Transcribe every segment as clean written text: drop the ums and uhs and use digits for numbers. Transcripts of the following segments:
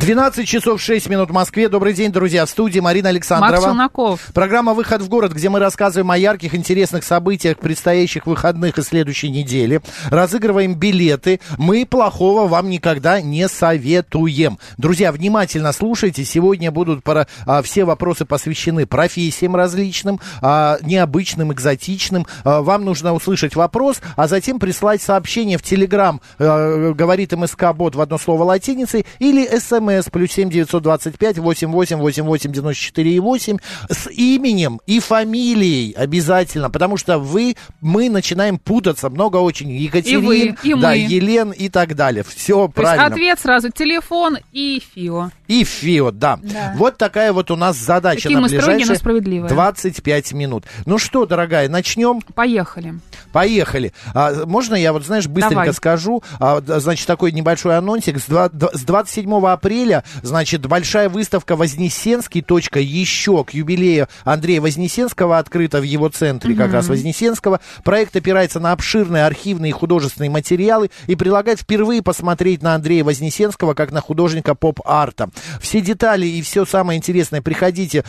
12 часов 6 минут в Москве. Добрый день, друзья. В студии Марина Александрова. Макс Чунаков. Программа «Выход в город», где мы рассказываем о ярких, интересных событиях предстоящих выходных и следующей недели. Разыгрываем билеты. Мы плохого вам никогда не советуем. Друзья, внимательно слушайте. Сегодня будут все вопросы посвящены профессиям различным, необычным, экзотичным. Вам нужно услышать вопрос, а затем прислать сообщение в Телеграм «Говорит МСК-бот» в одно слово латиницей или СМС. Плюс 7 925 88 88 94 8 с именем и фамилией обязательно, потому что мы начинаем путаться, много очень Екатерин, Елен и так далее. Все правильно. То есть ответ сразу телефон и ФИО. И ФИО, да. Вот такая вот у нас задача. Такие на ближайшие 25 минут. Ну что, дорогая, начнем? Поехали. Можно я быстренько Давай. Скажу? Такой небольшой анонсик. С 27 апреля большая выставка «Вознесенский. Еще» к юбилею Андрея Вознесенского открыта в его центре, как раз Вознесенского. Проект опирается на обширные архивные и художественные материалы и предлагает впервые посмотреть на Андрея Вознесенского как на художника поп-арта. Все детали и все самое интересное приходите,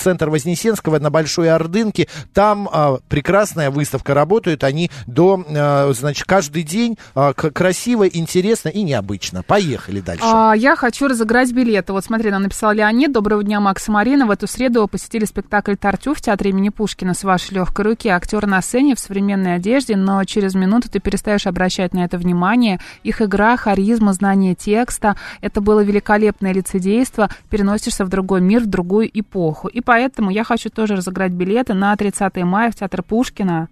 центр Вознесенского на Большой Ордынке. Там прекрасная выставка. Работают они каждый день. Красиво, интересно и необычно. Поехали дальше. Я хочу разыграть билеты. Вот смотри, нам написал Леонид. Доброго дня, Макс и Марина. В эту среду посетили спектакль «Тартю» в Театре имени Пушкина с вашей легкой руки. Актер на сцене в современной одежде, но через минуту ты перестаешь обращать на это внимание. Их игра, харизма, знание текста. Это было великолепное лицедейство. Переносишься в другой мир, в другую эпоху. И поэтому я хочу тоже разыграть билеты на 30 мая в Театр Пушкина.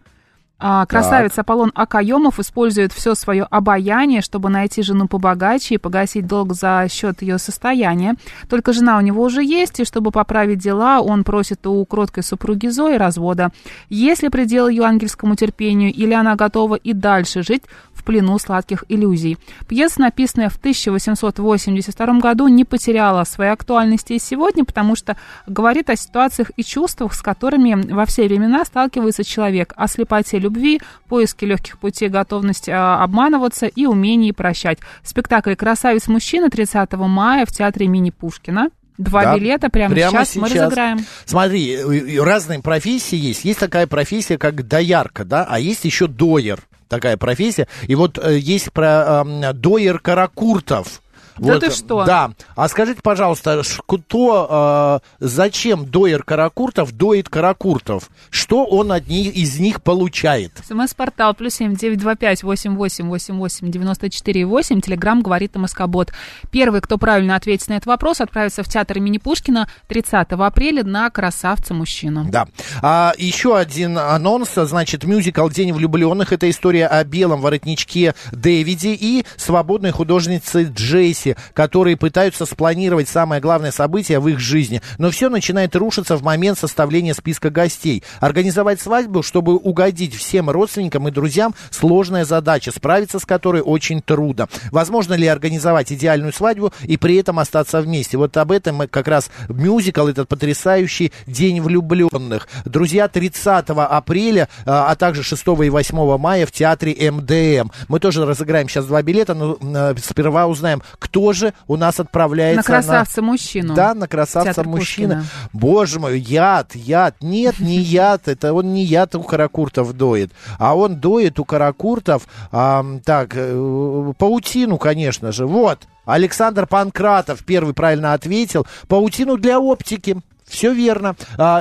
Красавец Аполлон Акаемов использует все свое обаяние, чтобы найти жену побогаче и погасить долг за счет ее состояния. Только жена у него уже есть, и чтобы поправить дела, он просит у кроткой супруги Зои развода. Есть ли предел ее ангельскому терпению, или она готова и дальше жить в плену сладких иллюзий? Пьеса, написанная в 1882 году, не потеряла своей актуальности и сегодня, потому что говорит о ситуациях и чувствах, с которыми во все времена сталкивается человек, о слепоте любви, поиске легких путей, готовности обманываться и умении прощать. Спектакль «Красавец-мужчина» 30 мая в Театре имени Пушкина. Два билета прямо сейчас мы разыграем. Смотри, разные профессии есть. Есть такая профессия, как доярка, да, а есть еще доер. Такая профессия. И есть доер Каракуртов. Да ты что? Да. А скажите, пожалуйста, зачем доер Каракуртов доит Каракуртов? Что он из них получает? СМС-портал +7 925 88 88 94 8. Телеграм «Говорит МСК-бот». Первый, кто правильно ответит на этот вопрос, отправится в Театр имени Пушкина 30 апреля на «Красавца-мужчину». Да. Еще один анонс. Мюзикл «День влюбленных». Это история о белом воротничке Дэвиде и свободной художнице Джейси, которые пытаются спланировать самое главное событие в их жизни. Но все начинает рушиться в момент составления списка гостей. Организовать свадьбу, чтобы угодить всем родственникам и друзьям, сложная задача, справиться с которой очень трудно. Возможно ли организовать идеальную свадьбу и при этом остаться вместе? Вот об этом как раз мюзикл, этот потрясающий «День влюбленных». Друзья, 30 апреля, а также 6 и 8 мая в Театре МДМ. Мы тоже разыграем сейчас два билета, но сперва узнаем, кто же у нас отправляется на «Красавца-мужчину». Да, на «Красавца-мужчина». Боже мой, яд. Нет, не яд. Это он не яд у Каракуртов доит. А он доит у Каракуртов, паутину, конечно же. Вот, Александр Панкратов первый правильно ответил. Паутину для оптики. Все верно.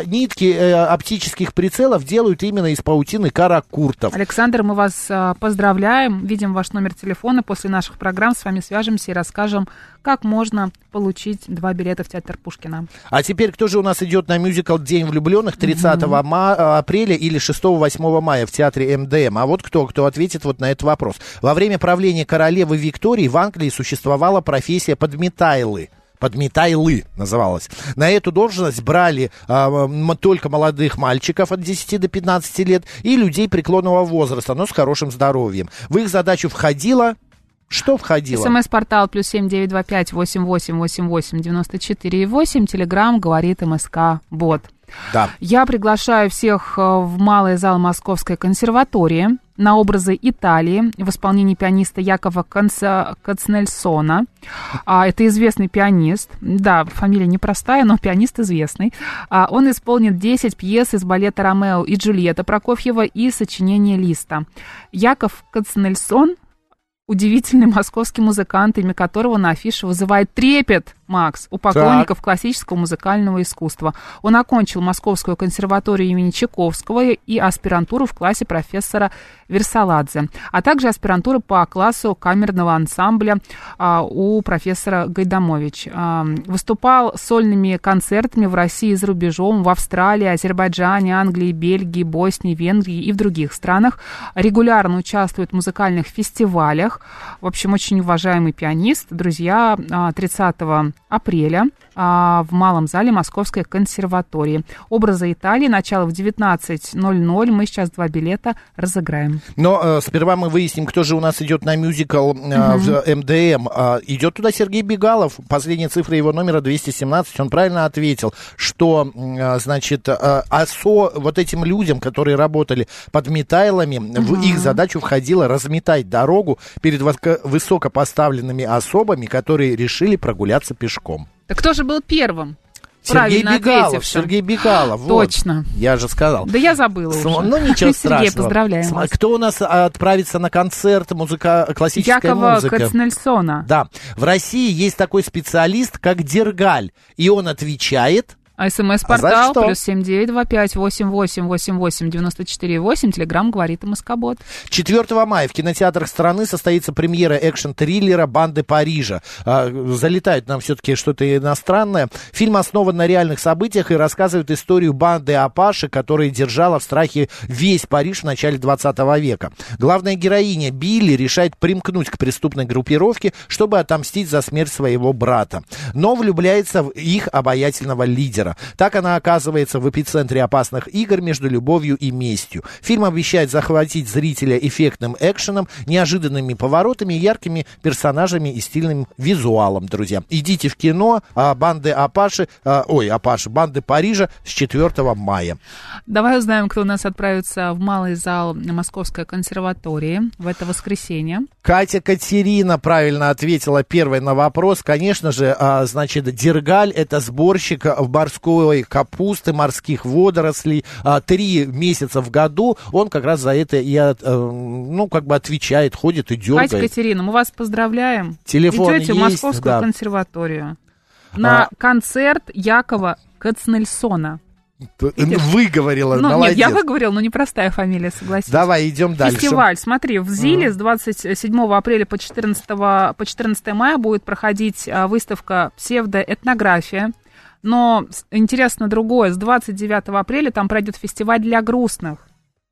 Нитки оптических прицелов делают именно из паутины каракуртов. Александр, мы вас поздравляем. Видим ваш номер телефона. После наших программ с вами свяжемся и расскажем, как можно получить 2 билета в Театр Пушкина. А теперь кто же у нас идет на мюзикл «День влюбленных» 30 апреля или 6-8 мая в Театре МДМ? А вот кто ответит вот на этот вопрос. Во время правления королевы Виктории в Англии существовала профессия подметайлы. Подметайлы называлась. На эту должность брали только молодых мальчиков от 10 до 15 лет и людей преклонного возраста, но с хорошим здоровьем. В их задачу входило... Что входило? СМС-портал +7 925 88 88 94 8. Телеграм говорит МСК Бот. Да. Я приглашаю всех в малый зал Московской консерватории на образы Италии в исполнении пианиста Якова Кацнельсона. Это известный пианист. Да, фамилия непростая, но пианист известный. Он исполнит 10 пьес из балета «Ромео и Джульетта» Прокофьева и сочинения Листа. Яков Кацнельсон — удивительный московский музыкант, имя которого на афише вызывает трепет, Макс, у поклонников классического музыкального искусства. Он окончил Московскую консерваторию имени Чайковского и аспирантуру в классе профессора Версаладзе, а также аспирантуру по классу камерного ансамбля у профессора Гайдамовича. Выступал сольными концертами в России и за рубежом, в Австралии, Азербайджане, Англии, Бельгии, Боснии, Венгрии и в других странах. Регулярно участвует в музыкальных фестивалях. В общем, очень уважаемый пианист. Друзья, 30 апреля в Малом зале Московской консерватории. Образы Италии. Начало в 19:00. Мы сейчас 2 билета разыграем. Но сперва мы выясним, кто же у нас идет на мюзикл в МДМ. Идет туда Сергей Бегалов. Последняя цифра его номера 217. Он правильно ответил, что, значит, вот этим людям, которые работали под метайлами, в их задачу входило разметать дорогу перед высокопоставленными особами, которые решили прогуляться пешком. Так кто же был первым? Сергей Бегалов. Точно. Вот. Я же сказал. Да я забыла уже. Ну, ничего страшного. Сергей, поздравляем вас. Кто у нас отправится на концерт классической музыки? Якова Кацнельсона. Да. В России есть такой специалист, как Дергаль. И он отвечает... СМС-портал +7 925 88 88 94 8. Телеграм говорит Москобот. 4 мая в кинотеатрах страны состоится премьера экшн-триллера «Банды Парижа». Залетает нам все-таки что-то иностранное. Фильм основан на реальных событиях и рассказывает историю банды Апаши, которая держала в страхе весь Париж в начале 20 века. Главная героиня Билли решает примкнуть к преступной группировке, чтобы отомстить за смерть своего брата. Но влюбляется в их обаятельного лидера. Так она оказывается в эпицентре опасных игр между любовью и местью. Фильм обещает захватить зрителя эффектным экшеном, неожиданными поворотами, яркими персонажами и стильным визуалом, друзья. Идите в кино «Банды Парижа» с 4 мая. Давай узнаем, кто у нас отправится в малый зал Московской консерватории в это воскресенье. Катерина правильно ответила первой на вопрос. Конечно же, значит, Дергаль — это сборщик морской капусты, морских водорослей. 3 месяца в году он как раз за это и отвечает, ходит и дергает. Катя, Катерина, мы вас поздравляем. Телефон идете есть, в Московскую консерваторию на концерт Якова Кацнельсона. Выговорила, молодец. Нет, я выговорила, но непростая фамилия, согласись. Давай, идем дальше. Фестиваль, смотри, в ЗИЛе с 27 апреля по 14 мая будет проходить выставка «Псевдоэтнография». Но интересно другое. С 29 апреля там пройдет фестиваль для грустных.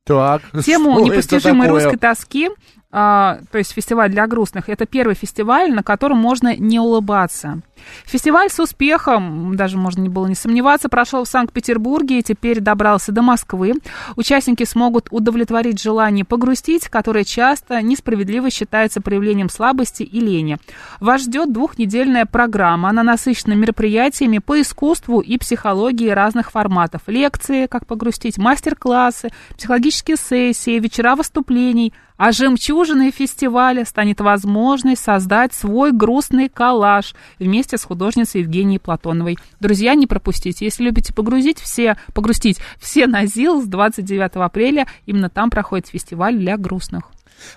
Так, тему непостижимой русской тоски, то есть фестиваль для грустных, это первый фестиваль, на котором можно не улыбаться. Фестиваль с успехом, даже можно было не сомневаться, прошел в Санкт-Петербурге и теперь добрался до Москвы. Участники смогут удовлетворить желание погрустить, которое часто несправедливо считается проявлением слабости и лени. Вас ждет 2-недельная программа. Она насыщена мероприятиями по искусству и психологии разных форматов. Лекции, как погрустить, мастер-классы, психологические сессии, вечера выступлений, а жемчужиной фестиваля станет возможность создать свой грустный коллаж вместе с художницей Евгенией Платоновой. Друзья, не пропустите. Если любите погрустить все на ЗИЛ с 29 апреля. Именно там проходит фестиваль для грустных.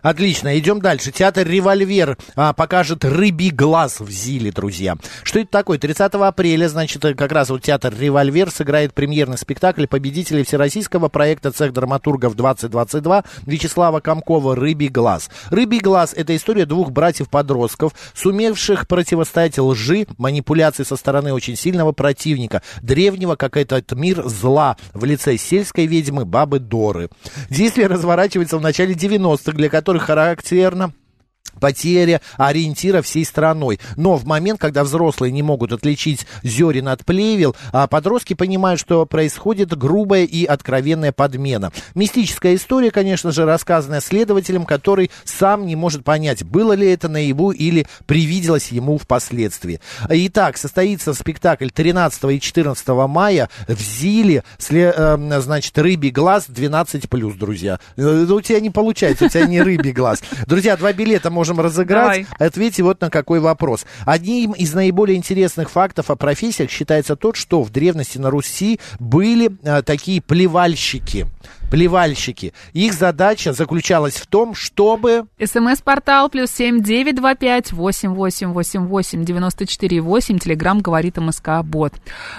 Отлично, идем дальше. Театр «Револьвер» покажет «Рыбий глаз» в ЗИЛе, друзья. Что это такое? 30 апреля, значит, как раз вот театр «Револьвер» сыграет премьерный спектакль победителей всероссийского проекта «Цех драматургов 2022» Вячеслава Комкова «Рыбий глаз». «Рыбий глаз» — это история двух братьев-подростков, сумевших противостоять лжи, манипуляции со стороны очень сильного противника, древнего, как этот мир, зла в лице сельской ведьмы бабы Доры. Действие разворачивается в начале 90-х, для которых характерно потеря ориентира всей страной. Но в момент, когда взрослые не могут отличить зерен от плевел, подростки понимают, что происходит грубая и откровенная подмена. Мистическая история, конечно же, рассказанная следователем, который сам не может понять, было ли это наяву или привиделось ему впоследствии. Итак, состоится спектакль 13 и 14 мая в ЗИЛе, значит, «Рыбий глаз» 12+, друзья. У тебя не получается, у тебя не «Рыбий глаз». Друзья, 2 билета можем разыграть. Давай. Ответьте вот на какой вопрос. Одним из наиболее интересных фактов о профессиях считается тот, что в древности на Руси были такие плевальщики. Плевальщики. Их задача заключалась в том, чтобы... СМС-портал +7 925 88 88 94 8. Телеграм «Говорит МСК Бот».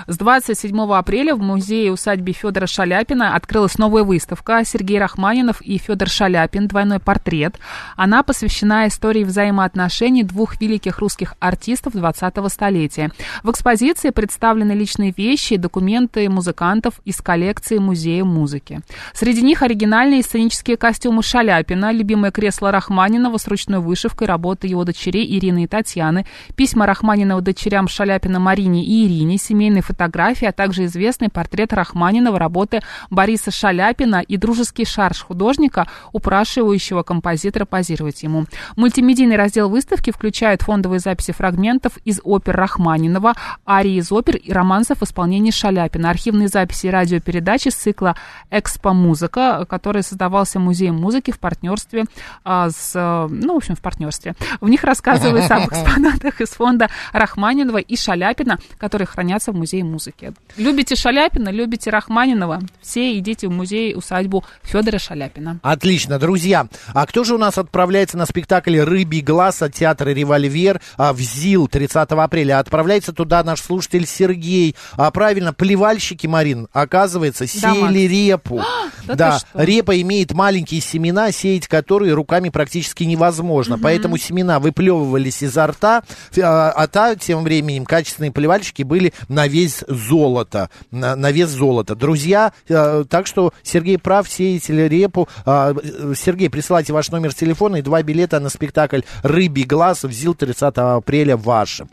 С 27 апреля в музее-усадьбе Федора Шаляпина открылась новая выставка «Сергей Рахманинов и Федор Шаляпин. Двойной портрет». Она посвящена истории взаимоотношений двух великих русских артистов 20-го столетия. В экспозиции представлены личные вещи и документы музыкантов из коллекции Музея музыки. Среди них оригинальные сценические костюмы Шаляпина, любимое кресло Рахманинова с ручной вышивкой, работы его дочерей Ирины и Татьяны, письма Рахманинова дочерям Шаляпина Марине и Ирине, семейные фотографии, а также известный портрет Рахманинова, работы Бориса Шаляпина и дружеский шарж художника, упрашивающего композитора позировать ему. Мультимедийный раздел выставки включает фондовые записи фрагментов из опер Рахманинова, арии из опер и романсов в исполнении Шаляпина, архивные записи и радиопередачи с цикла «Экспо-музыка», который создавался Музеем музыки в партнерстве в партнерстве. В них рассказывается об экспонатах из фонда Рахманинова и Шаляпина, которые хранятся в Музее музыки. Любите Шаляпина, любите Рахманинова, все идите в музей-усадьбу Федора Шаляпина. Отлично, друзья. А кто же у нас отправляется на спектакль «Рыбий глаз» от театра «Револьвер» в ЗИЛ 30 апреля? Отправляется туда наш слушатель Сергей. Правильно, плевальщики, Марин, оказывается, сеяли репу. Да, репа имеет маленькие семена, сеять которые руками практически невозможно. Поэтому семена выплевывались изо рта, тем временем качественные плевальщики были на вес золота. Друзья, так что Сергей прав, сеете репу. Сергей, присылайте ваш номер телефона и 2 билета на спектакль «Рыбий глаз» в ЗИЛ 30 апреля ваши.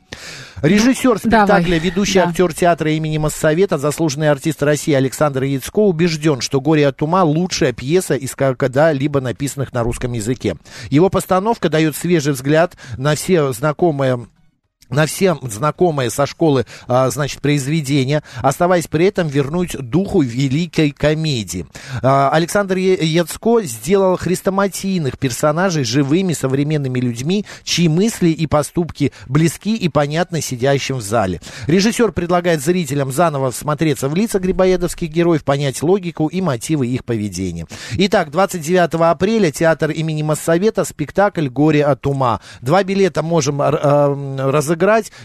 Режиссер спектакля, ведущий актер театра имени Моссовета, заслуженный артист России Александр Яцко убежден, что «Горе от ума» — лучшая пьеса из когда-либо написанных на русском языке. Его постановка дает свежий взгляд на все знакомые... со школы, произведения, оставаясь при этом вернуть духу великой комедии. Александр Яцко сделал хрестоматийных персонажей живыми современными людьми, чьи мысли и поступки близки и понятны сидящим в зале. Режиссер предлагает зрителям заново всмотреться в лица грибоедовских героев, понять логику и мотивы их поведения. Итак, 29 апреля театр имени Моссовета, спектакль «Горе от ума». 2 билета можем разыграть.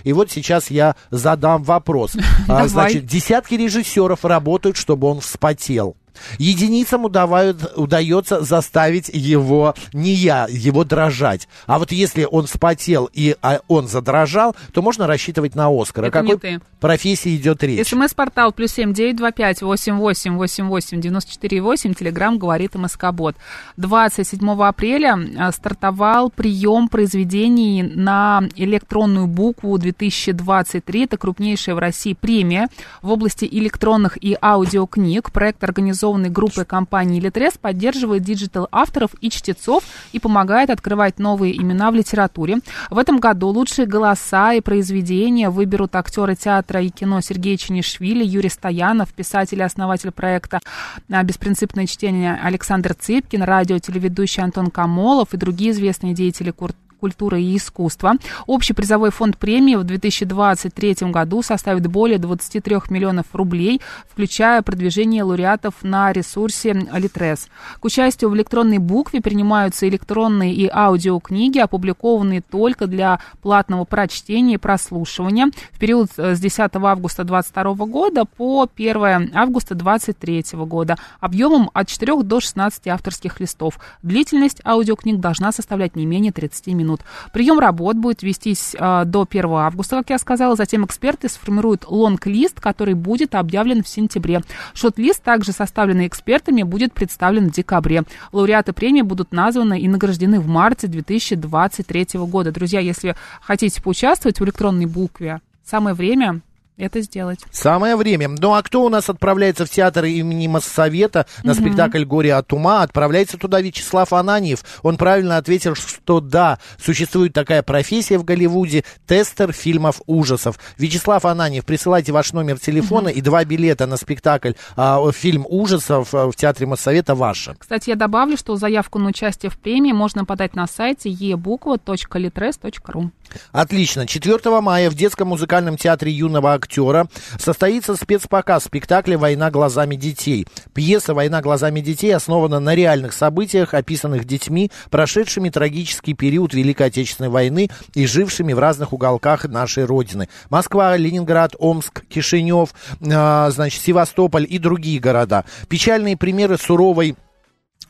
И вот сейчас я задам вопрос. Значит, десятки режиссеров работают, чтобы он вспотел. Единицам удается заставить его, его дрожать. А вот если он вспотел и он задрожал, то можно рассчитывать на «Оскар». О какой профессии идет речь? СМС-портал +7 925 88 88 94 8. Телеграм «Говорит МСК-бот». 27 апреля стартовал прием произведений на электронную букву 2023. Это крупнейшая в России премия в области электронных и аудиокниг. Проект организован группой компании «Литрес», поддерживает диджитал-авторов и чтецов и помогает открывать новые имена в литературе. В этом году лучшие голоса и произведения выберут актеры театра и кино Сергей Чинишвили, Юрий Стоянов, писатель и основатель проекта «Беспринципное чтение» Александр Цыпкин, радиотелеведущий Антон Камолов и другие известные деятели культуры культуры и искусства. Общий призовой фонд премии в 2023 году составит более 23 миллионов рублей, включая продвижение лауреатов на ресурсе «Литрес». К участию в электронной букве принимаются электронные и аудиокниги, опубликованные только для платного прочтения и прослушивания в период с 10 августа 2022 года по 1 августа 2023 года объемом от 4 до 16 авторских листов. Длительность аудиокниг должна составлять не менее 30 минут. Прием работ будет вестись до 1 августа, как я сказала. Затем эксперты сформируют лонг-лист, который будет объявлен в сентябре. Шорт-лист, также составленный экспертами, будет представлен в декабре. Лауреаты премии будут названы и награждены в марте 2023 года. Друзья, если хотите поучаствовать в электронной букве, самое время это сделать. Самое время. Ну, а кто у нас отправляется в театр имени Моссовета на спектакль «Горе от ума»? Отправляется туда Вячеслав Ананьев. Он правильно ответил, что да, существует такая профессия в Голливуде — тестер фильмов ужасов. Вячеслав Ананьев, присылайте ваш номер телефона и 2 билета на спектакль «Фильм ужасов» в театре Моссовета ваши. Кстати, я добавлю, что заявку на участие в премии можно подать на сайте ebukva.litres.ru. Отлично. 4 мая в Детском музыкальном театре юного актера состоится спецпоказ спектакля «Война глазами детей». Пьеса «Война глазами детей» основана на реальных событиях, описанных детьми, прошедшими трагический период Великой Отечественной войны и жившими в разных уголках нашей Родины. Москва, Ленинград, Омск, Кишинев, Севастополь и другие города. Печальные примеры суровой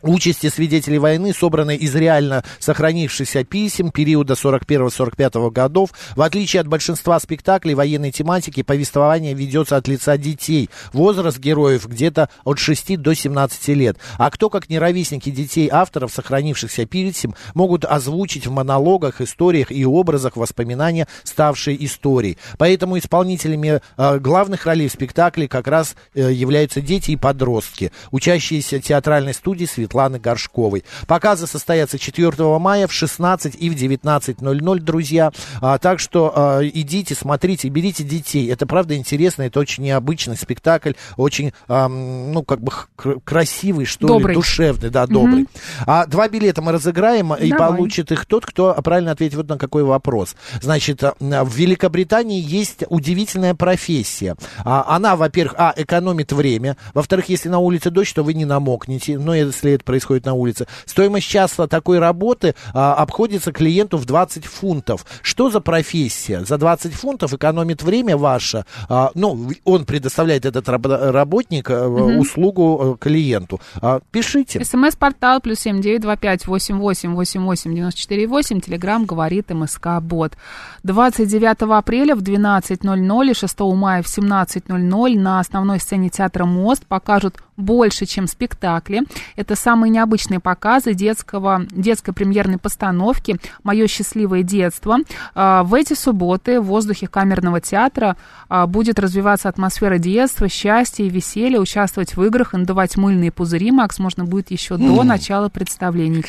участи свидетелей войны, собранные из реально сохранившихся писем периода 41-45 годов. В отличие от большинства спектаклей военной тематики, повествование ведется от лица детей. Возраст героев где-то от 6 до 17 лет. А кто, как не ровесники детей авторов сохранившихся писем, могут озвучить в монологах, историях и образах воспоминания, ставшие историей. Поэтому исполнителями главных ролей в спектакле как раз являются дети и подростки, учащиеся театральной студии Светланы Горшковой. Показы состоятся 4 мая в 16 и в 19:00, друзья. Так что идите, смотрите, берите детей. Это, правда, интересно, это очень необычный спектакль, очень, красивый, что добрый. Ли, душевный, да, добрый. А 2 билета мы разыграем, давай. И получит их тот, кто правильно ответит вот на какой вопрос. Значит, в Великобритании есть удивительная профессия. Она, во-первых, экономит время, во-вторых, если на улице дождь, то вы не намокнете, но если это происходит на улице. Стоимость часа такой работы обходится клиенту в 20 фунтов. Что за профессия? За 20 фунтов экономит время ваше. Он предоставляет, этот работник, услугу клиенту. Пишите. СМС-портал +7 925 88 88 94 8. Телеграмм «Говорит МСК-бот». 29 апреля в 12:00 и 6 мая в 17:00 на основной сцене театра «Мост» покажут больше, чем спектакли. Это самые необычные показы детской премьерной постановки «Мое счастливое детство». В эти субботы в воздухе камерного театра будет развиваться атмосфера детства, счастья и веселья. Участвовать в играх и надувать мыльные пузыри, Макс, можно будет еще до начала представлений.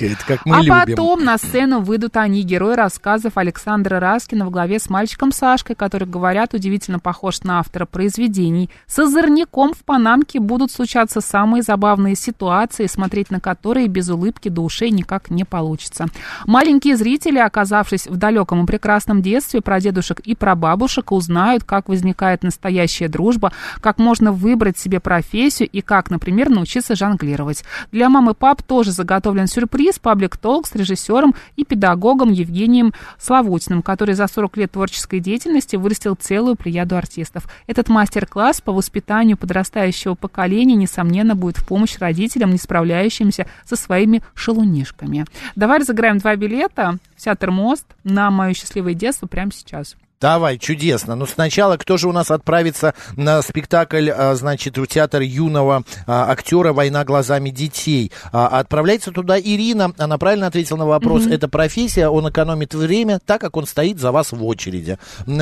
Потом на сцену выйдут они, герои рассказов Александра Раскина во главе с мальчиком Сашкой, который, говорят, удивительно похож на автора произведений. С озорником в панамке будут случаться самые забавные ситуации, смотреть на которые без улыбки до ушей никак не получится. Маленькие зрители, оказавшись в далеком и прекрасном детстве, прадедушек и прабабушек, узнают, как возникает настоящая дружба, как можно выбрать себе профессию и как, например, научиться жонглировать. Для мам и пап тоже заготовлен сюрприз, паблик-толк с режиссером и педагогом Евгением Славутиным, который за 40 лет творческой деятельности вырастил целую плеяду артистов. Этот мастер-класс по воспитанию подрастающего поколения, несомненно, будет в помощь родителям, не справляющимся со своими шалунишками. Давай разыграем 2 билета в театр «Мост» на «Мое счастливое детство» прямо сейчас. Давай, чудесно. Но сначала кто же у нас отправится на спектакль, в театр юного актера «Война глазами детей»? Отправляется туда Ирина. Она правильно ответила на вопрос. Это профессия, он экономит время, так как он стоит за вас в очереди.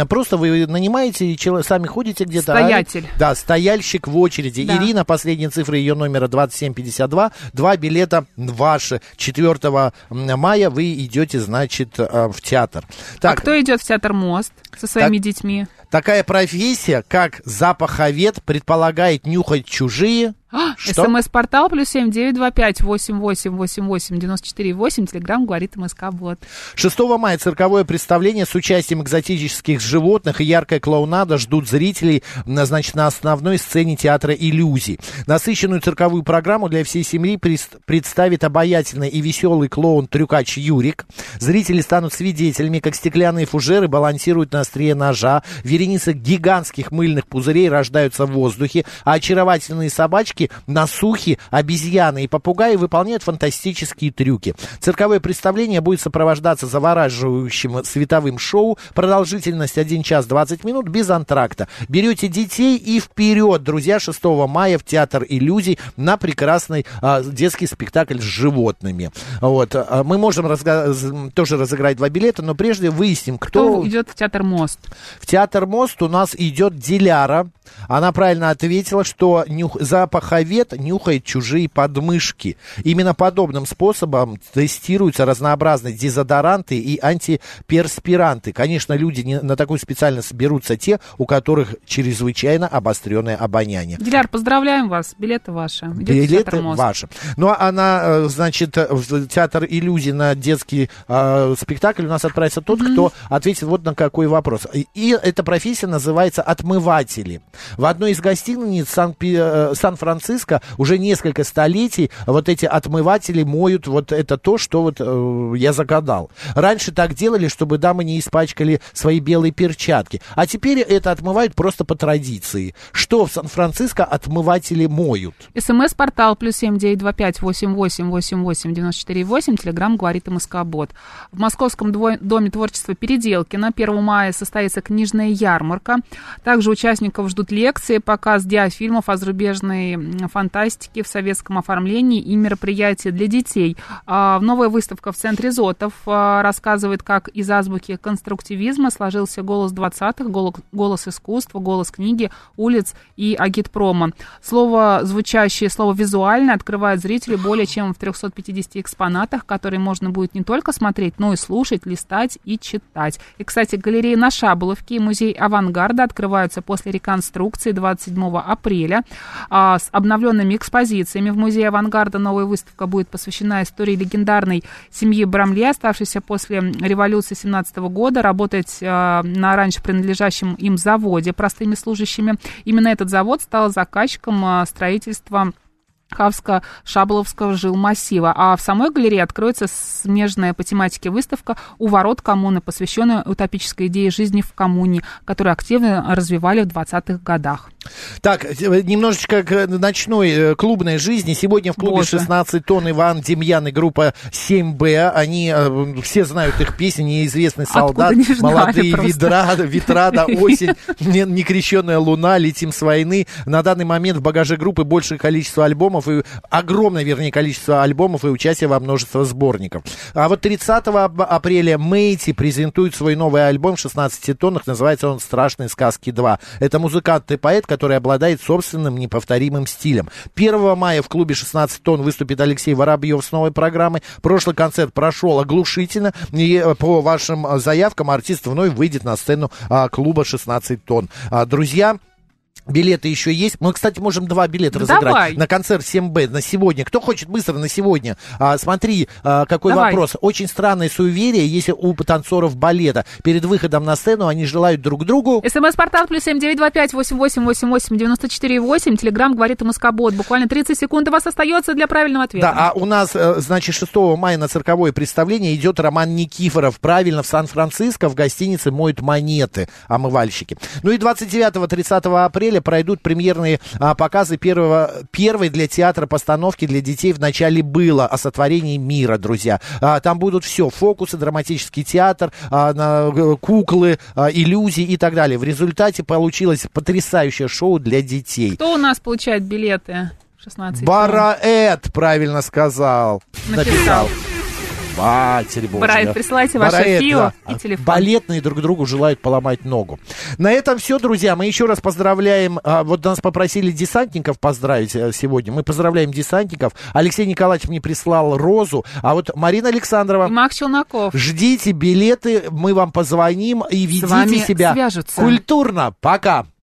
Просто вы нанимаете и сами ходите где-то. Стоятель. Стояльщик в очереди. Да. Ирина, последние цифры ее номера 2752. 2 билета ваши. 4 мая вы идете, в театр. Так. А кто идет в театр «Мост» со своими детьми? Такая профессия, как запаховед, предполагает нюхать чужие... СМС-портал +7 925 888 88 94 8. Телеграмм говорит МСК Бот. 6 мая цирковое представление с участием экзотических животных и яркая клоунада ждут зрителей, значит, на основной сцене театра иллюзий. Насыщенную цирковую программу для всей семьи представит обаятельный и веселый клоун-трюкач Юрик. Зрители станут свидетелями, как стеклянные фужеры балансируют на острие ножа, вереница гигантских мыльных пузырей рождаются в воздухе, а очаровательные собачки, насухи, обезьяны и попугаи выполняют фантастические трюки. Цирковое представление будет сопровождаться завораживающим световым шоу. Продолжительность 1 час 20 минут без антракта. Берете детей и вперед, друзья, 6 мая в Театр иллюзий на прекрасный детский спектакль с животными. Вот. Мы можем тоже разыграть 2 билета, но прежде выясним, кто идет в Театр Мост. В Театр Мост у нас идет Диляра. Она правильно ответила, что запаховед нюхает чужие подмышки. Именно подобным способом тестируются разнообразные дезодоранты и антиперспиранты. Конечно, люди на такую специально соберутся те, у которых чрезвычайно обостренное обоняние. Диляр, поздравляем вас. Билеты ваши. Идете билеты ваши. Ну, а на, значит, в Театр иллюзий на детский спектакль у нас отправится тот, кто ответит вот на какой вопрос. И эта профессия называется отмыватели. В одной из гостиниц Сан-Франциско уже несколько столетий вот эти отмыватели моют вот это то, что вот я загадал. Раньше так делали, чтобы дамы не испачкали свои белые перчатки. А теперь это отмывают просто по традиции. Что в Сан-Франциско отмыватели моют? СМС-портал +7 925 888 88 94 8. Телеграмм говорит МСК-бот. В Московском доме творчества «Переделки» на 1 мая состоится книжная ярмарка. Также участников ждут лекции, показ диафильмов о зарубежной фантастике в советском оформлении и мероприятия для детей. Новая выставка в центре Зотов рассказывает, как из азбуки конструктивизма сложился голос 20-х, голос искусства, голос книги, улиц и агитпрома. Слово звучащее, слово визуально открывает зрителю более чем в 350 экспонатах, которые можно будет не только смотреть, но и слушать, листать и читать. И, кстати, галерея на Шаболовке и музей авангарда открываются после реконструкции 27 апреля с обновленными экспозициями. В музее авангарда новая выставка будет посвящена истории легендарной семьи Брамле, оставшейся после революции 17 года, работать на раньше принадлежащем им заводе простыми служащими. Именно этот завод стал заказчиком строительства Хавско-Шабловского жилмассива. А в самой галерее откроется смежная по тематике выставка «У ворот коммуны», посвященная утопической идее жизни в коммуне, которую активно развивали в 20-х годах. Так, немножечко к ночной клубной жизни. Сегодня в клубе 16 тонн Иван Демьян и группа 7Б. Они все знают их песни «Неизвестный солдат», «Молодые ветра», «Да осень», «Некрещенная луна», «Летим с войны». На данный момент в багаже группы большее количество альбомов, и огромное, вернее, количество альбомов и участие во множестве сборников. А вот 30 апреля Мэйти презентует свой новый альбом в 16 тоннах. Называется он «Страшные сказки 2». Это музыкант и поэт, который обладает собственным неповторимым стилем. 1 мая в клубе 16 тонн выступит Алексей Воробьев с новой программой. Прошлый концерт прошел оглушительно, и по вашим заявкам артист вновь выйдет на сцену клуба 16 тонн. Друзья, билеты еще есть. Мы, кстати, можем 2 билета разыграть. Давай. На концерт 7Б на сегодня. Кто хочет, быстро на сегодня. Смотри, какой вопрос. Очень странное суеверие есть у танцоров балета. Перед выходом на сцену они желают друг другу... СМС-портал +7 925 888 88 94 8. Телеграмм говорит МСК-бот. Буквально 30 секунд у вас остается для правильного ответа. Да, а у нас, значит, 6 мая на цирковое представление идет Роман Никифоров. Правильно, в Сан-Франциско в гостинице моют монеты омывальщики. Ну и 29-30 апреля пройдут премьерные показы первой для театра постановки для детей «В начале было» о сотворении мира, друзья. Там будут все: фокусы, драматический театр, куклы, иллюзии и так далее. В результате получилось потрясающее шоу для детей. Кто у нас получает билеты? 16. Бараэт правильно сказал. Написал. Матерь Божья. Брайт, присылайте ваше фио и телефон. Балетные друг другу желают поломать ногу. На этом все, друзья. Мы еще раз поздравляем. Вот нас попросили десантников поздравить сегодня. Мы поздравляем десантников. Алексей Николаевич мне прислал розу. А вот Марина Александрова. И Мак Челноков. Ждите билеты. Мы вам позвоним. И ведите себя свяжутся культурно. Пока.